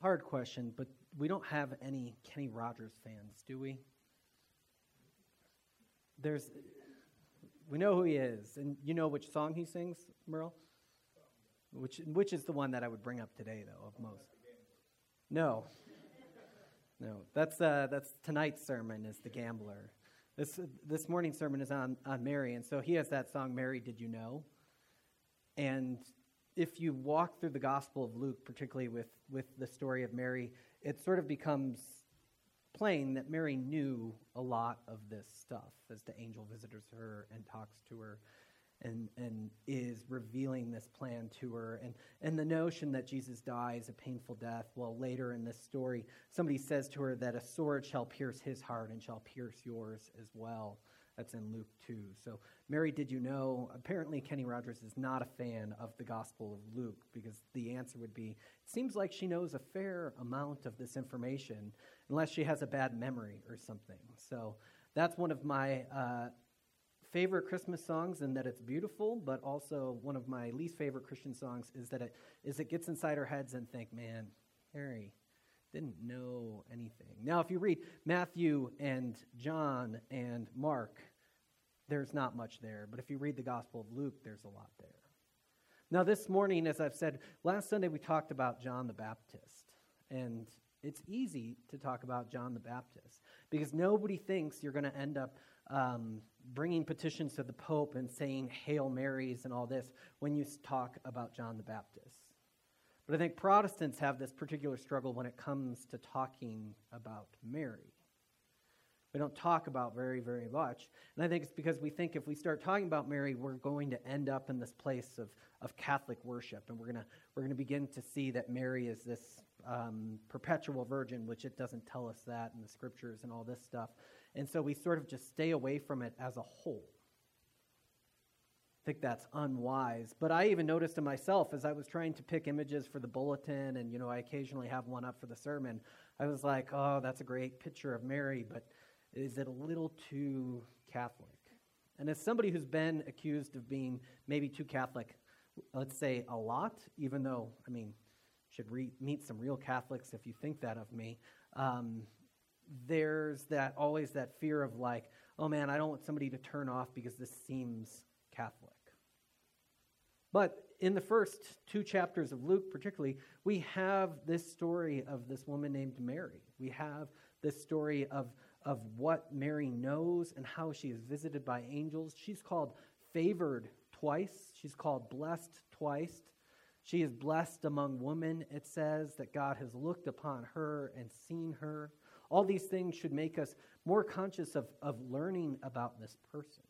hard question, but we don't have any Kenny Rogers fans, do we? We know who he is, and you know which song he sings, Merle? Which is the one that I would bring up today, though, of most. No. No, that's tonight's sermon is The Gambler. This morning's sermon is on Mary, and so he has that song, Mary, Did You Know? And if you walk through the Gospel of Luke, particularly with the story of Mary, it sort of becomes plain that Mary knew a lot of this stuff as the angel visitors her and talks to her and is revealing this plan to her. And the notion that Jesus dies a painful death, well, later in this story, somebody says to her that a sword shall pierce his heart and shall pierce yours as well. That's in Luke 2. So, Mary, did you know? Apparently, Kenny Rogers is not a fan of the Gospel of Luke, because the answer would be, it seems like she knows a fair amount of this information, unless she has a bad memory or something. So, that's one of my favorite Christmas songs, in that it's beautiful, but also one of my least favorite Christian songs is that it gets inside our heads and think, man, Mary didn't know anything. Now, if you read Matthew and John and Mark, there's not much there. But if you read the Gospel of Luke, there's a lot there. Now, this morning, as I've said, last Sunday we talked about John the Baptist. And it's easy to talk about John the Baptist, because nobody thinks you're going to end up bringing petitions to the Pope and saying Hail Marys and all this when you talk about John the Baptist. But I think Protestants have this particular struggle when it comes to talking about Mary. We don't talk about very, very much. And I think it's because we think if we start talking about Mary, we're going to end up in this place of Catholic worship. And we're gonna begin to see that Mary is this perpetual virgin, which it doesn't tell us that in the scriptures and all this stuff. And so we sort of just stay away from it as a whole. I think that's unwise, but I even noticed in myself as I was trying to pick images for the bulletin, and I occasionally have one up for the sermon, I was like, oh, that's a great picture of Mary, but is it a little too Catholic? And as somebody who's been accused of being maybe too Catholic, let's say a lot, even though, should meet some real Catholics if you think that of me, there's always that fear of like, oh man, I don't want somebody to turn off because this seems Catholic. But in the first two chapters of Luke particularly, we have this story of this woman named Mary. We have this story of what Mary knows and how she is visited by angels. She's called favored twice. She's called blessed twice. She is blessed among women. It says that God has looked upon her and seen her. All these things should make us more conscious of learning about this person.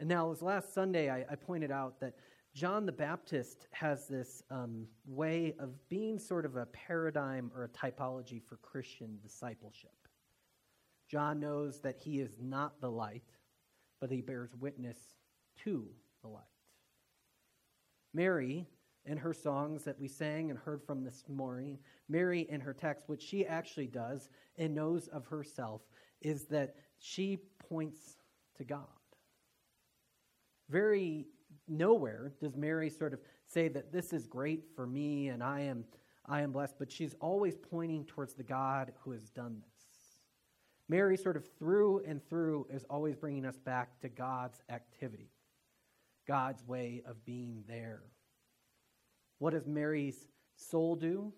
And now, as last Sunday, I pointed out that John the Baptist has this way of being sort of a paradigm or a typology for Christian discipleship. John knows that he is not the light, but he bears witness to the light. Mary, in her songs that we sang and heard from this morning, Mary in her text, what she actually does and knows of herself is that she points to God. Very nowhere does Mary sort of say that this is great for me and I am blessed, but she's always pointing towards the God who has done this. Mary sort of through and through is always bringing us back to God's activity, God's way of being there. What does Mary's soul do?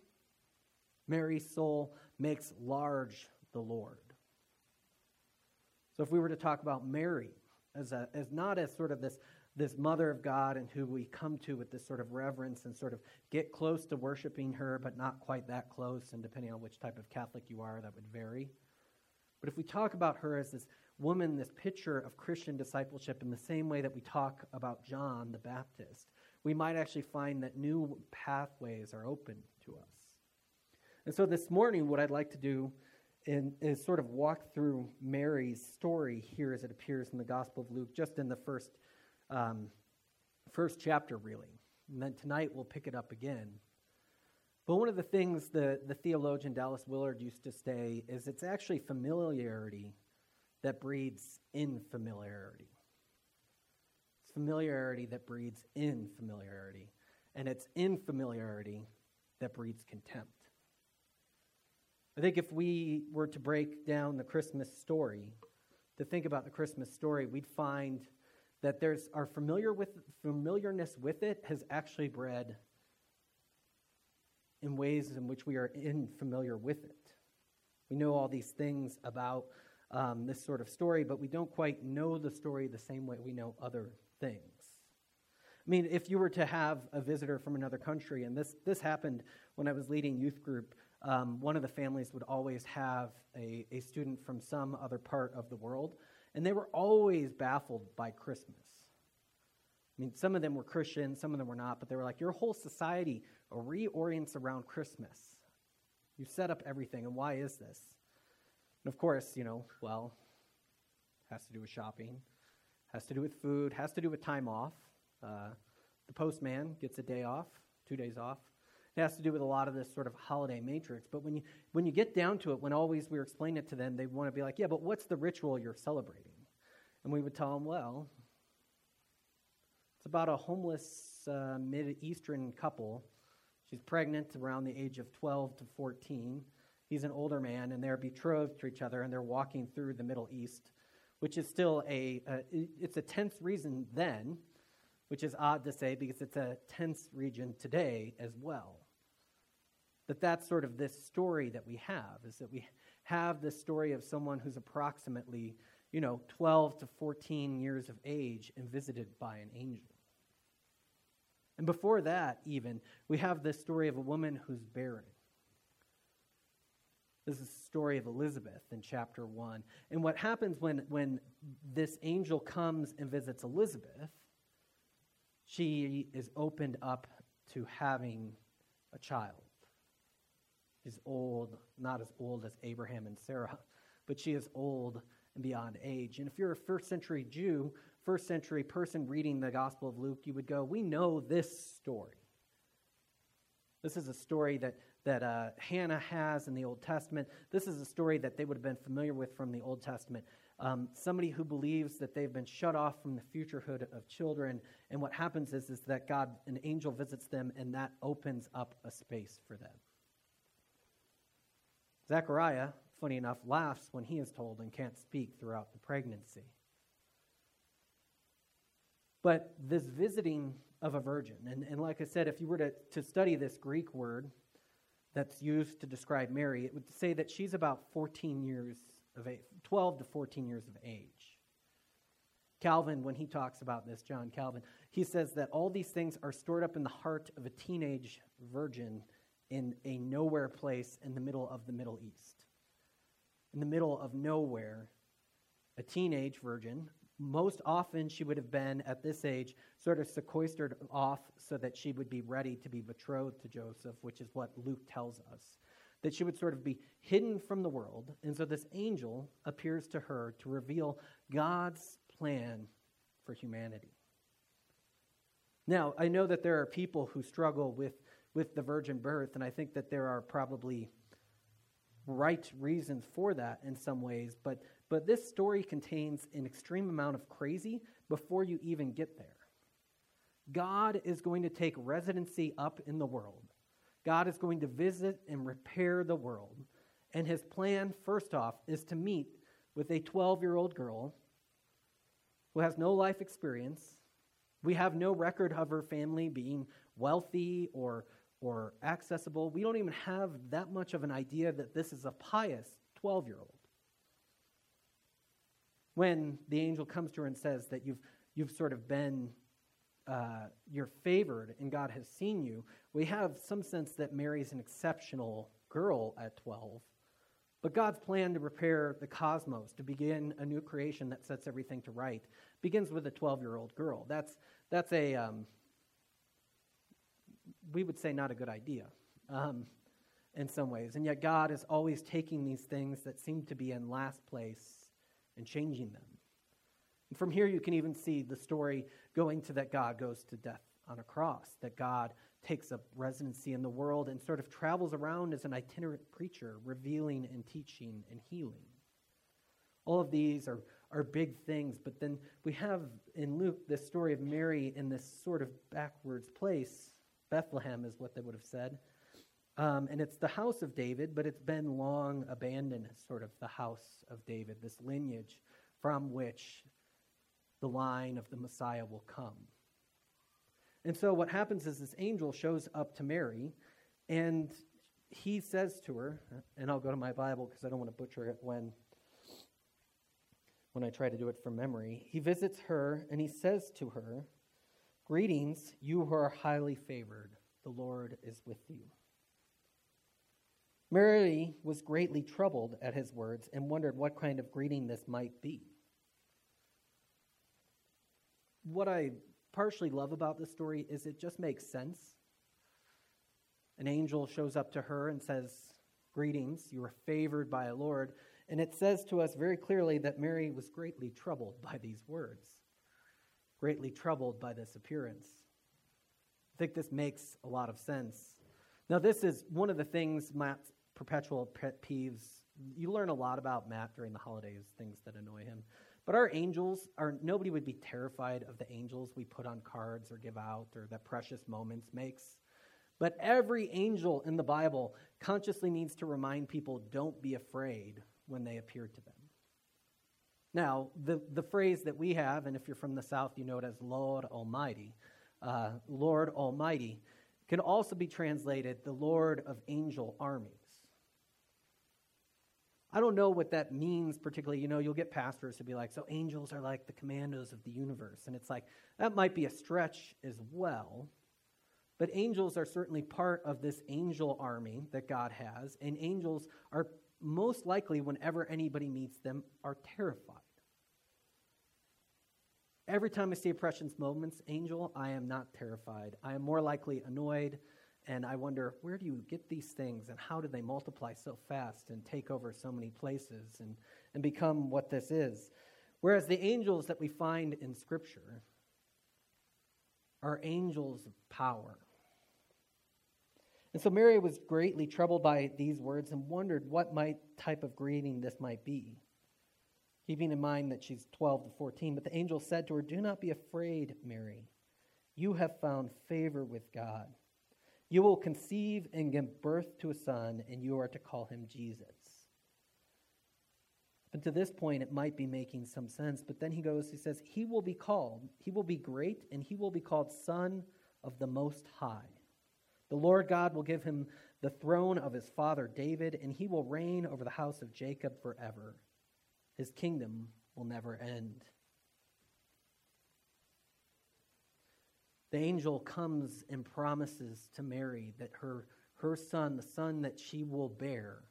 Mary's soul makes large the Lord. So if we were to talk about Mary, as not as sort of this mother of God and who we come to with this sort of reverence and sort of get close to worshiping her, but not quite that close, and depending on which type of Catholic you are, that would vary. But if we talk about her as this woman, this picture of Christian discipleship in the same way that we talk about John the Baptist, we might actually find that new pathways are open to us. And so this morning, what I'd like to do is sort of walk through Mary's story here as it appears in the Gospel of Luke, just in the first chapter, really. And then tonight we'll pick it up again. But one of the things the theologian Dallas Willard used to say is it's actually familiarity that breeds infamiliarity. It's familiarity that breeds infamiliarity. And it's infamiliarity that breeds contempt. I think if we were to break down the Christmas story, to think about the Christmas story, we'd find that there's our familiarness with it has actually bred in ways in which we are unfamiliar with it. We know all these things about this sort of story, but we don't quite know the story the same way we know other things. I mean, if you were to have a visitor from another country, and this happened when I was leading youth group, one of the families would always have a student from some other part of the world, and they were always baffled by Christmas. I mean, some of them were Christian, some of them were not, but they were like, your whole society reorients around Christmas. You set up everything, and why is this? And of course, it has to do with shopping, has to do with food, has to do with time off. The postman gets a day off, 2 days off. It has to do with a lot of this sort of holiday matrix. But when you get down to it, when always we explain it to them, they want to be like, yeah, but what's the ritual you're celebrating? And we would tell them, well, it's about a homeless Mid-Eastern couple. She's pregnant around the age of 12 to 14. He's an older man, and they're betrothed to each other, and they're walking through the Middle East, which is still it's a tense reason then, which is odd to say because it's a tense region today as well. But that's sort of this story that we have, is that we have this story of someone who's approximately, 12 to 14 years of age and visited by an angel. And before that, even, we have this story of a woman who's barren. This is the story of Elizabeth in chapter 1. And what happens when this angel comes and visits Elizabeth, she is opened up to having a child. She's old, not as old as Abraham and Sarah, but she is old and beyond age. And if you're a first-century Jew, first-century person reading the Gospel of Luke, you would go, we know this story. This is a story that Hannah has in the Old Testament. This is a story that they would have been familiar with from the Old Testament. Somebody who believes that they've been shut off from the futurehood of children, and what happens is that God, an angel visits them, and that opens up a space for them. Zechariah, funny enough, laughs when he is told and can't speak throughout the pregnancy. But this visiting of a virgin, and like I said, if you were to study this Greek word that's used to describe Mary, it would say that she's about 14 years of age, 12 to 14 years of age. Calvin, when he talks about this, John Calvin, he says that all these things are stored up in the heart of a teenage virgin in a nowhere place in the middle of the Middle East. In the middle of nowhere, a teenage virgin, most often she would have been at this age sort of sequestered off so that she would be ready to be betrothed to Joseph, which is what Luke tells us, that she would sort of be hidden from the world. And so this angel appears to her to reveal God's plan for humanity. Now, I know that there are people who struggle with the virgin birth, and I think that there are probably right reasons for that in some ways, but this story contains an extreme amount of crazy before you even get there. God is going to take residency up in the world. God is going to visit and repair the world. And his plan, first off, is to meet with a 12-year-old girl who has no life experience. We have no record of her family being wealthy or accessible. We don't even have that much of an idea that this is a pious 12-year-old. When the angel comes to her and says that you've sort of been, you're favored and God has seen you, we have some sense that Mary's an exceptional girl at 12. But God's plan to repair the cosmos, to begin a new creation that sets everything to right, begins with a 12-year-old girl. That's a, we would say, not a good idea in some ways. And yet God is always taking these things that seem to be in last place and changing them. And from here you can even see the story going to that God goes to death on a cross, that God takes up residency in the world and sort of travels around as an itinerant preacher, revealing and teaching and healing. All of these are big things, but then we have in Luke this story of Mary in this sort of backwards place. Bethlehem is what they would have said. And it's the house of David, but it's been long abandoned as sort of the house of David, this lineage from which the line of the Messiah will come. And so what happens is this angel shows up to Mary, and he says to her, and I'll go to my Bible because I don't want to butcher it when I try to do it from memory. He visits her, and he says to her, "Greetings, you who are highly favored. The Lord is with you." Mary was greatly troubled at his words and wondered what kind of greeting this might be. What I partially love about this story is it just makes sense. An angel shows up to her and says, "Greetings, you are favored by the Lord." And it says to us very clearly that Mary was greatly troubled by these words, greatly troubled by this appearance. I think this makes a lot of sense. Now, this is one of the things Matt's perpetual pet peeves. You learn a lot about Matt during the holidays, things that annoy him. But our angels, nobody would be terrified of the angels we put on cards or give out or that Precious Moments makes. But every angel in the Bible consciously needs to remind people, don't be afraid when they appear to them. Now, the phrase that we have, and if you're from the South, you know it as Lord Almighty, can also be translated the Lord of Angel Armies. I don't know what that means particularly. You know, you'll get pastors to be like, so angels are like the commandos of the universe. And it's like, that might be a stretch as well. But angels are certainly part of this angel army that God has. And angels are most likely, whenever anybody meets them, are terrified. Every time I see a Precious Moments angel, I am not terrified. I am more likely annoyed. And I wonder, where do you get these things, and how do they multiply so fast and take over so many places and become what this is? Whereas the angels that we find in Scripture are angels of power. And so Mary was greatly troubled by these words and wondered what type of greeting this might be, keeping in mind that she's 12 to 14. But the angel said to her, "Do not be afraid, Mary. You have found favor with God. You will conceive and give birth to a son, and you are to call him Jesus." But to this point, it might be making some sense. But then he says, he will be great, and he will be called Son of the Most High. The Lord God will give him the throne of his father David, and he will reign over the house of Jacob forever. His kingdom will never end. The angel comes and promises to Mary that her son, the son that she will bear,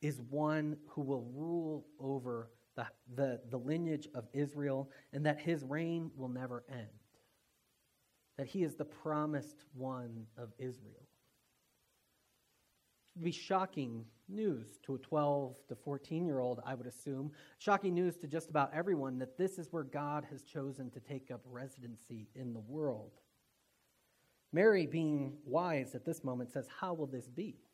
is one who will rule over the lineage of Israel, and that his reign will never end, that he is the promised one of Israel. It would be shocking news to a 12 to 14-year-old, I would assume, shocking news to just about everyone that this is where God has chosen to take up residency in the world. Mary, being wise at this moment, says, "How will this be?"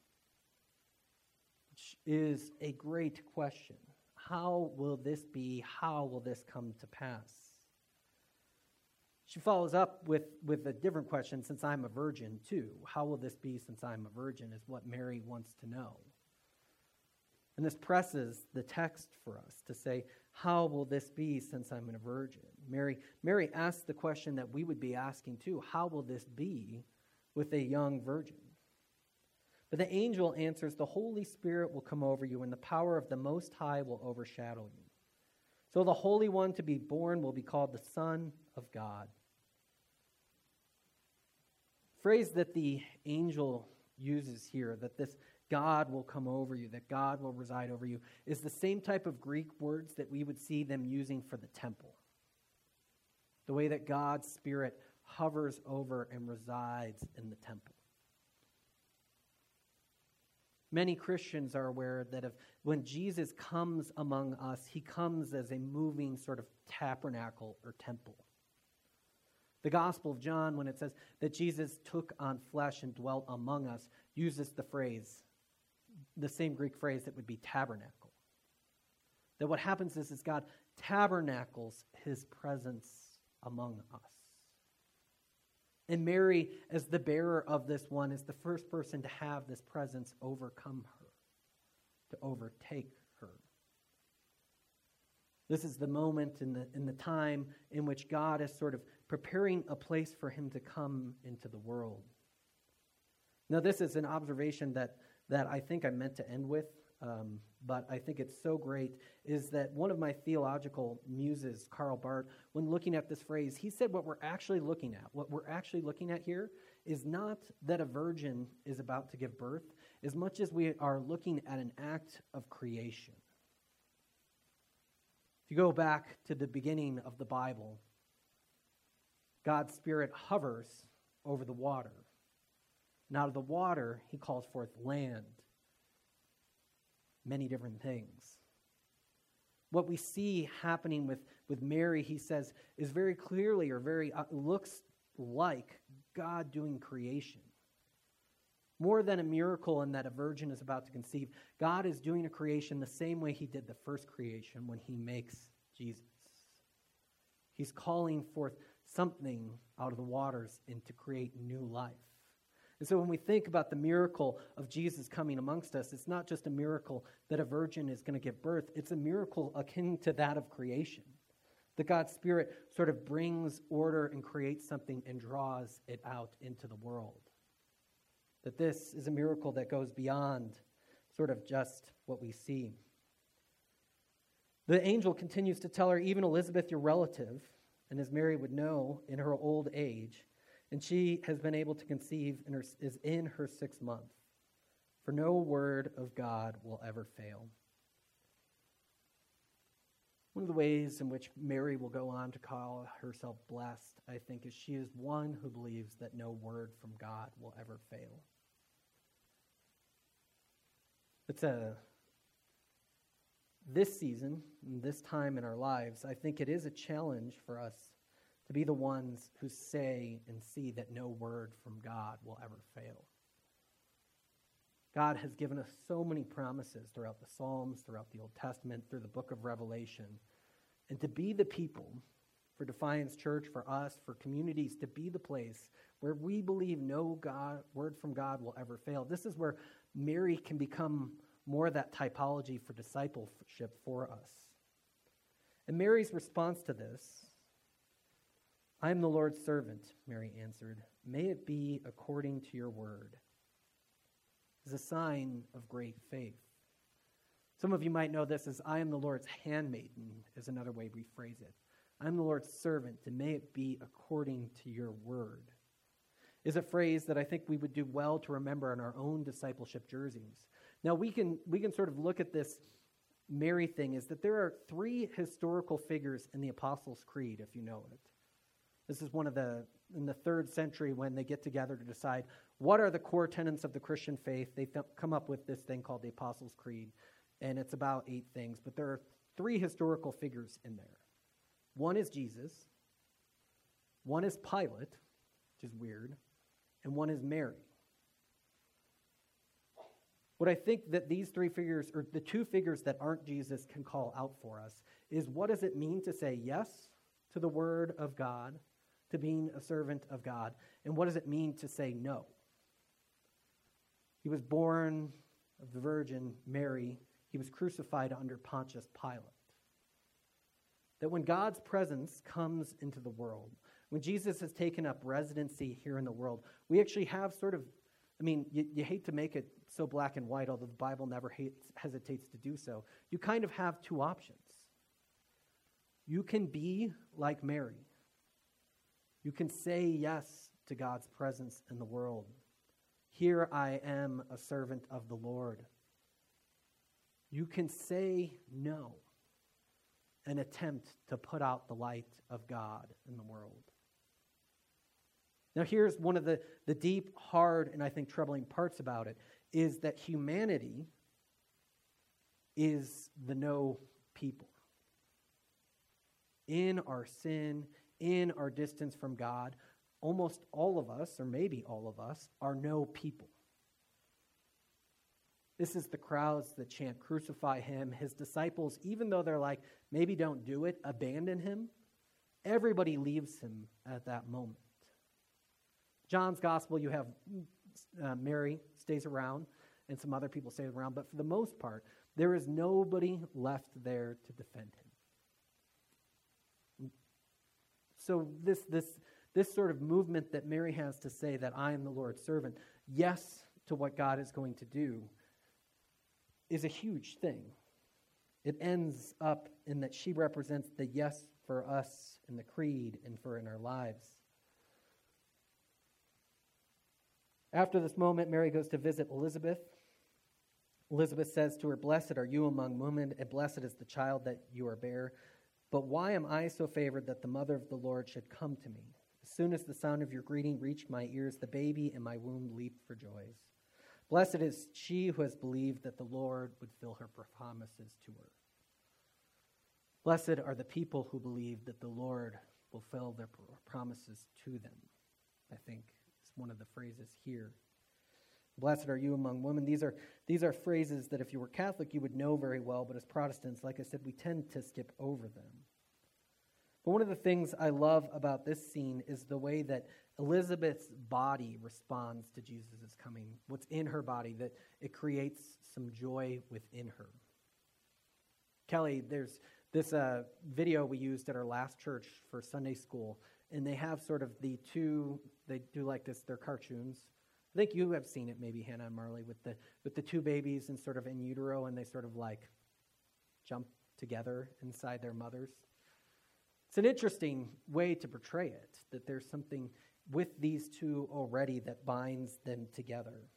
Which is a great question. How will this be? How will this come to pass? She follows up with a different question, since I'm a virgin too. How will this be since I'm a virgin is what Mary wants to know. And this presses the text for us to say, how will this be since I'm a virgin? Mary asks the question that we would be asking too. How will this be with a young virgin? But the angel answers, the Holy Spirit will come over you, and the power of the Most High will overshadow you. So the Holy One to be born will be called the Son of God. Phrase that the angel uses here, that this God will come over you, that God will reside over you, is the same type of Greek words that we would see them using for the temple. The way that God's Spirit hovers over and resides in the temple. Many Christians are aware that when Jesus comes among us, he comes as a moving sort of tabernacle or temple. The Gospel of John, when it says that Jesus took on flesh and dwelt among us, uses the phrase, the same Greek phrase that would be tabernacle. That what happens is God tabernacles his presence among us. And Mary, as the bearer of this one, is the first person to have this presence overcome her, to overtake her. This is the moment in the time in which God is sort of preparing a place for him to come into the world. Now, this is an observation that I think I meant to end with, but I think it's so great, is that one of my theological muses, Karl Barth, when looking at this phrase, he said what we're actually looking at here is not that a virgin is about to give birth, as much as we are looking at an act of creation. If you go back to the beginning of the Bible, God's Spirit hovers over the water. And out of the water, he calls forth land, many different things. What we see happening with Mary, he says, is very clearly or looks like God doing creation. More than a miracle in that a virgin is about to conceive, God is doing a creation the same way he did the first creation when he makes Jesus. He's calling forth something out of the waters and to create new life. And so when we think about the miracle of Jesus coming amongst us, it's not just a miracle that a virgin is going to give birth. It's a miracle akin to that of creation, that God's Spirit sort of brings order and creates something and draws it out into the world. That this is a miracle that goes beyond sort of just what we see. The angel continues to tell her, even Elizabeth, your relative, and as Mary would know, in her old age, and she has been able to conceive and is in her 6th month. For no word of God will ever fail. One of the ways in which Mary will go on to call herself blessed, I think, is she is one who believes that no word from God will ever fail. It's this season, this time in our lives, I think it is a challenge for us to be the ones who say and see that no word from God will ever fail. God has given us so many promises throughout the Psalms, throughout the Old Testament, through the book of Revelation. And to be the people, for Defiance Church, for us, for communities, to be the place where we believe no God word from God will ever fail. This is where Mary can become more of that typology for discipleship for us. And Mary's response to this, I am the Lord's servant, Mary answered. May it be according to your word, is a sign of great faith. Some of you might know this as I am the Lord's handmaiden, is another way we phrase it. I am the Lord's servant, and may it be according to your word, is a phrase that I think we would do well to remember in our own discipleship jerseys. Now, we can sort of look at this Mary thing is that there are 3 historical figures in the Apostles' Creed, if you know it. This is one of in the 3rd century when they get together to decide what are the core tenets of the Christian faith. They come up with this thing called the Apostles' Creed, and it's about 8 things. But there are 3 historical figures in there. One is Jesus, one is Pilate, which is weird, and one is Mary. What I think that these 3 figures, or the 2 figures that aren't Jesus, can call out for us is what does it mean to say yes to the word of God, to being a servant of God, and what does it mean to say no? He was born of the Virgin Mary. He was crucified under Pontius Pilate. That when God's presence comes into the world, when Jesus has taken up residency here in the world, we actually have sort of, I mean, you hate to make it so black and white, although the Bible never hesitates to do so. You kind of have 2 options. You can be like Mary. You can say yes to God's presence in the world. Here I am, a servant of the Lord. You can say no and attempt to put out the light of God in the world. Now, here's one of the deep, hard, and I think troubling parts about it, is that humanity is the no people. In our sin, in our distance from God, almost all of us, or maybe all of us, are no people. This is the crowds that chant, crucify him. His disciples, even though they're like, maybe don't do it, abandon him. Everybody leaves him at that moment. John's gospel, you have Mary stays around and some other people stay around, but for the most part, there is nobody left there to defend him. So this sort of movement that Mary has to say that I am the Lord's servant, yes to what God is going to do, is a huge thing. It ends up in that she represents the yes for us in the creed and for in our lives. After this moment, Mary goes to visit Elizabeth. Elizabeth says to her, "Blessed are you among women, and blessed is the child that you are bear. But why am I so favored that the mother of the Lord should come to me? As soon as the sound of your greeting reached my ears, the baby in my womb leaped for joy. Blessed is she who has believed that the Lord would fill her promises to her. Blessed are the people who believe that the Lord will fill their promises to them," I think is one of the phrases here. Blessed are you among women. These are phrases that if you were Catholic, you would know very well, but as Protestants, like I said, we tend to skip over them. But one of the things I love about this scene is the way that Elizabeth's body responds to Jesus' coming. What's in her body, that it creates some joy within her. Kelly, there's this video we used at our last church for Sunday school, and they have sort of the two, they do like this, they're cartoons. I think you have seen it, maybe, Hannah and Marley, with the two babies and sort of in utero, and they sort of like jump together inside their mothers. It's an interesting way to portray it, that there's something with these two already that binds them together.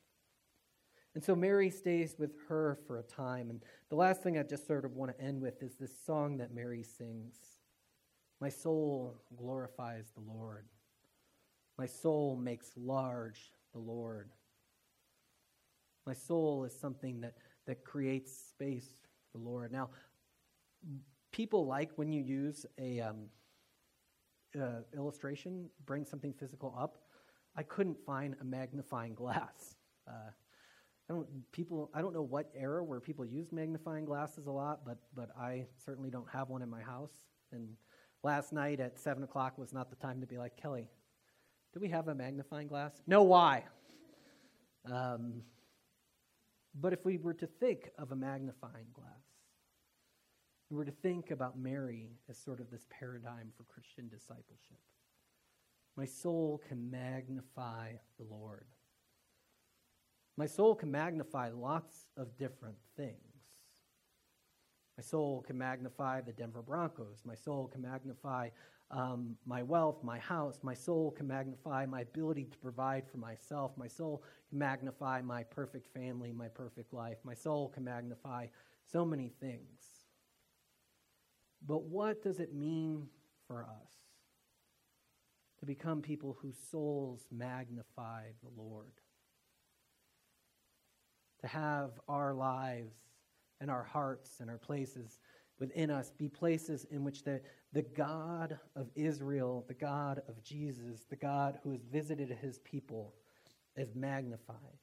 And so Mary stays with her for a time. And the last thing I just sort of want to end with is this song that Mary sings. My soul glorifies the Lord. My soul makes large the Lord. My soul is something that creates space for the Lord. Now, people like when you use a illustration, bring something physical up. I couldn't find a magnifying glass. I don't know what era where people used magnifying glasses a lot, but I certainly don't have one in my house. And last night at 7 o'clock was not the time to be like, Kelly, do we have a magnifying glass? No, why? But if we were to think of a magnifying glass, we were to think about Mary as sort of this paradigm for Christian discipleship. My soul can magnify the Lord. My soul can magnify lots of different things. My soul can magnify the Denver Broncos. My soul can magnify my wealth, my house. My soul can magnify my ability to provide for myself. My soul can magnify my perfect family, my perfect life. My soul can magnify so many things. But what does it mean for us to become people whose souls magnify the Lord? To have our lives and our hearts and our places within us be places in which the God of Israel, the God of Jesus, the God who has visited his people is magnified.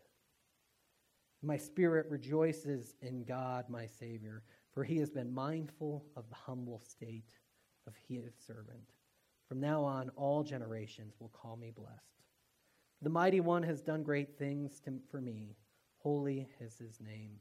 My spirit rejoices in God, my Savior, for he has been mindful of the humble state of his servant. From now on, all generations will call me blessed. The mighty one has done great things for me. Holy is his name.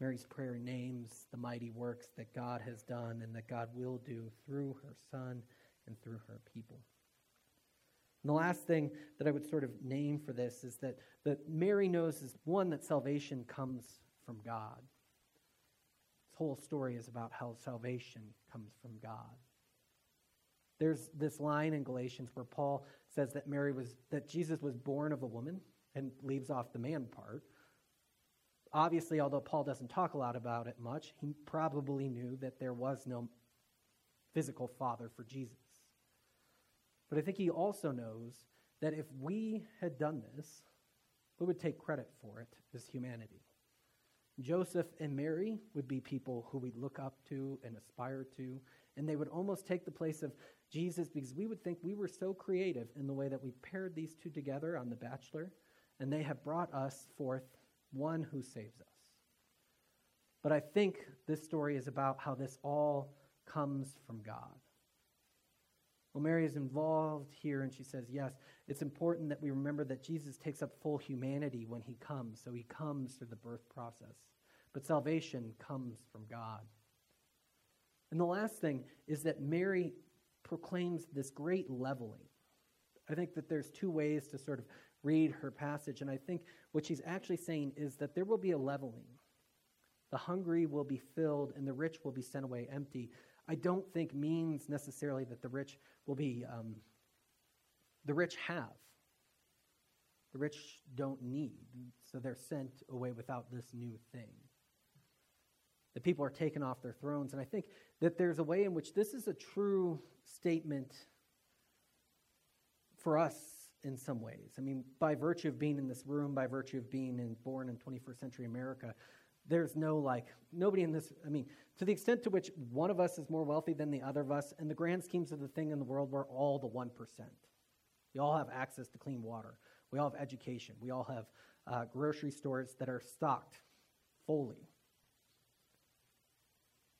Mary's prayer names the mighty works that God has done and that God will do through her Son and through her people. And the last thing that I would sort of name for this is that Mary knows is one, that salvation comes from God. This whole story is about how salvation comes from God. There's this line in Galatians where Paul says that Jesus was born of a woman and leaves off the man part. Obviously, although Paul doesn't talk a lot about it much, he probably knew that there was no physical father for Jesus. But I think he also knows that if we had done this, we would take credit for it as humanity. Joseph and Mary would be people who we'd look up to and aspire to, and they would almost take the place of Jesus because we would think we were so creative in the way that we paired these two together on The Bachelor, and they have brought us forth one who saves us. But I think this story is about how this all comes from God. Well, Mary is involved here, and she says, yes, it's important that we remember that Jesus takes up full humanity when he comes, so he comes through the birth process. But salvation comes from God. And the last thing is that Mary proclaims this great leveling. I think that there's two ways to sort of read her passage, and I think what she's actually saying is that there will be a leveling. The hungry will be filled, and the rich will be sent away empty. I don't think means necessarily that the rich will be, the rich don't need, so they're sent away without this new thing. The people are taken off their thrones, and I think that there's a way in which this is a true statement for us in some ways. I mean, by virtue of being in this room, by virtue of being born in 21st century America, there's no, nobody in this, to the extent to which one of us is more wealthy than the other of us, in the grand schemes of the thing in the world, we're all the 1%. We all have access to clean water. We all have education. We all have grocery stores that are stocked fully.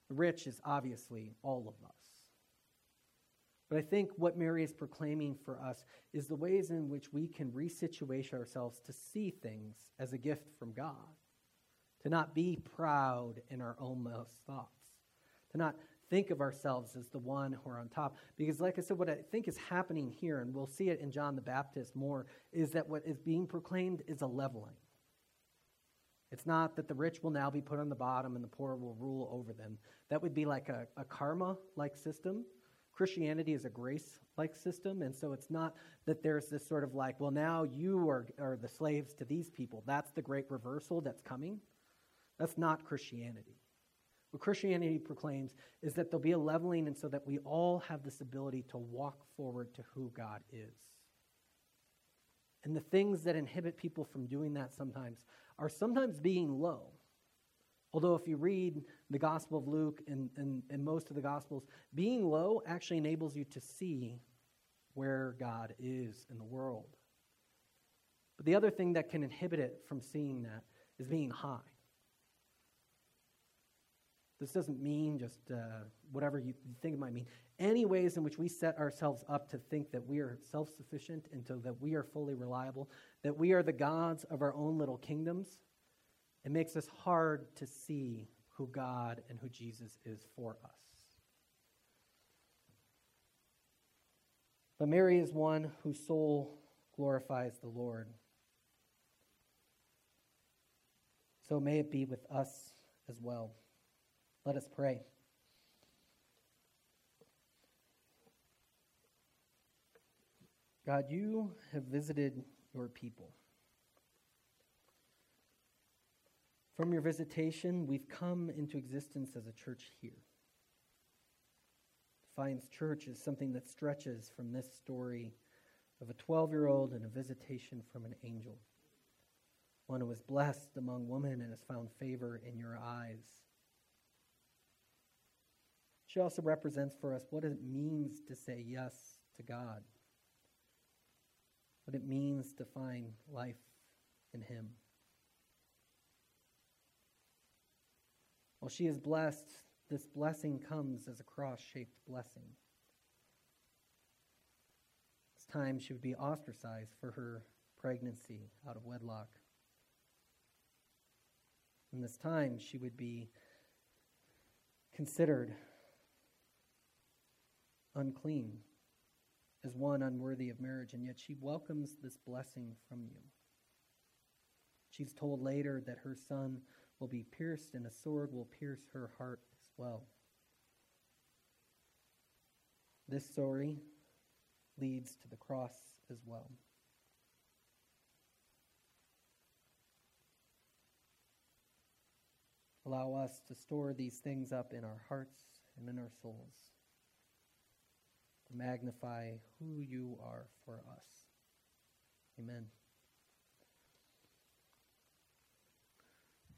The rich is obviously all of us. But I think what Mary is proclaiming for us is the ways in which we can resituate ourselves to see things as a gift from God. To not be proud in our own thoughts, to not think of ourselves as the one who are on top. Because like I said, what I think is happening here, and we'll see it in John the Baptist more, is that what is being proclaimed is a leveling. It's not that the rich will now be put on the bottom and the poor will rule over them. That would be like a karma-like system. Christianity is a grace-like system, and so it's not that there's this sort of well, now you are the slaves to these people. That's the great reversal that's coming. That's not Christianity. What Christianity proclaims is that there'll be a leveling, and so that we all have this ability to walk forward to who God is. And the things that inhibit people from doing that sometimes are sometimes being low. Although if you read the Gospel of Luke and most of the Gospels, being low actually enables you to see where God is in the world. But the other thing that can inhibit it from seeing that is being high. This doesn't mean just whatever you think it might mean. Any ways in which we set ourselves up to think that we are self-sufficient and so that we are fully reliable, that we are the gods of our own little kingdoms, it makes us hard to see who God and who Jesus is for us. But Mary is one whose soul glorifies the Lord. So may it be with us as well. Let us pray. God, you have visited your people. From your visitation, we've come into existence as a church here. Defiance Church is something that stretches from this story of a 12-year-old and a visitation from an angel, one who was blessed among women and has found favor in your eyes. She also represents for us what it means to say yes to God, what it means to find life in him. While she is blessed, this blessing comes as a cross-shaped blessing. This time she would be ostracized for her pregnancy out of wedlock. And this time she would be considered unclean, as one unworthy of marriage, and yet she welcomes this blessing from you. She's told later that her son will be pierced and a sword will pierce her heart as well. This story leads to the cross as well. Allow us to store these things up in our hearts and in our souls. magnify who you are for us. Amen.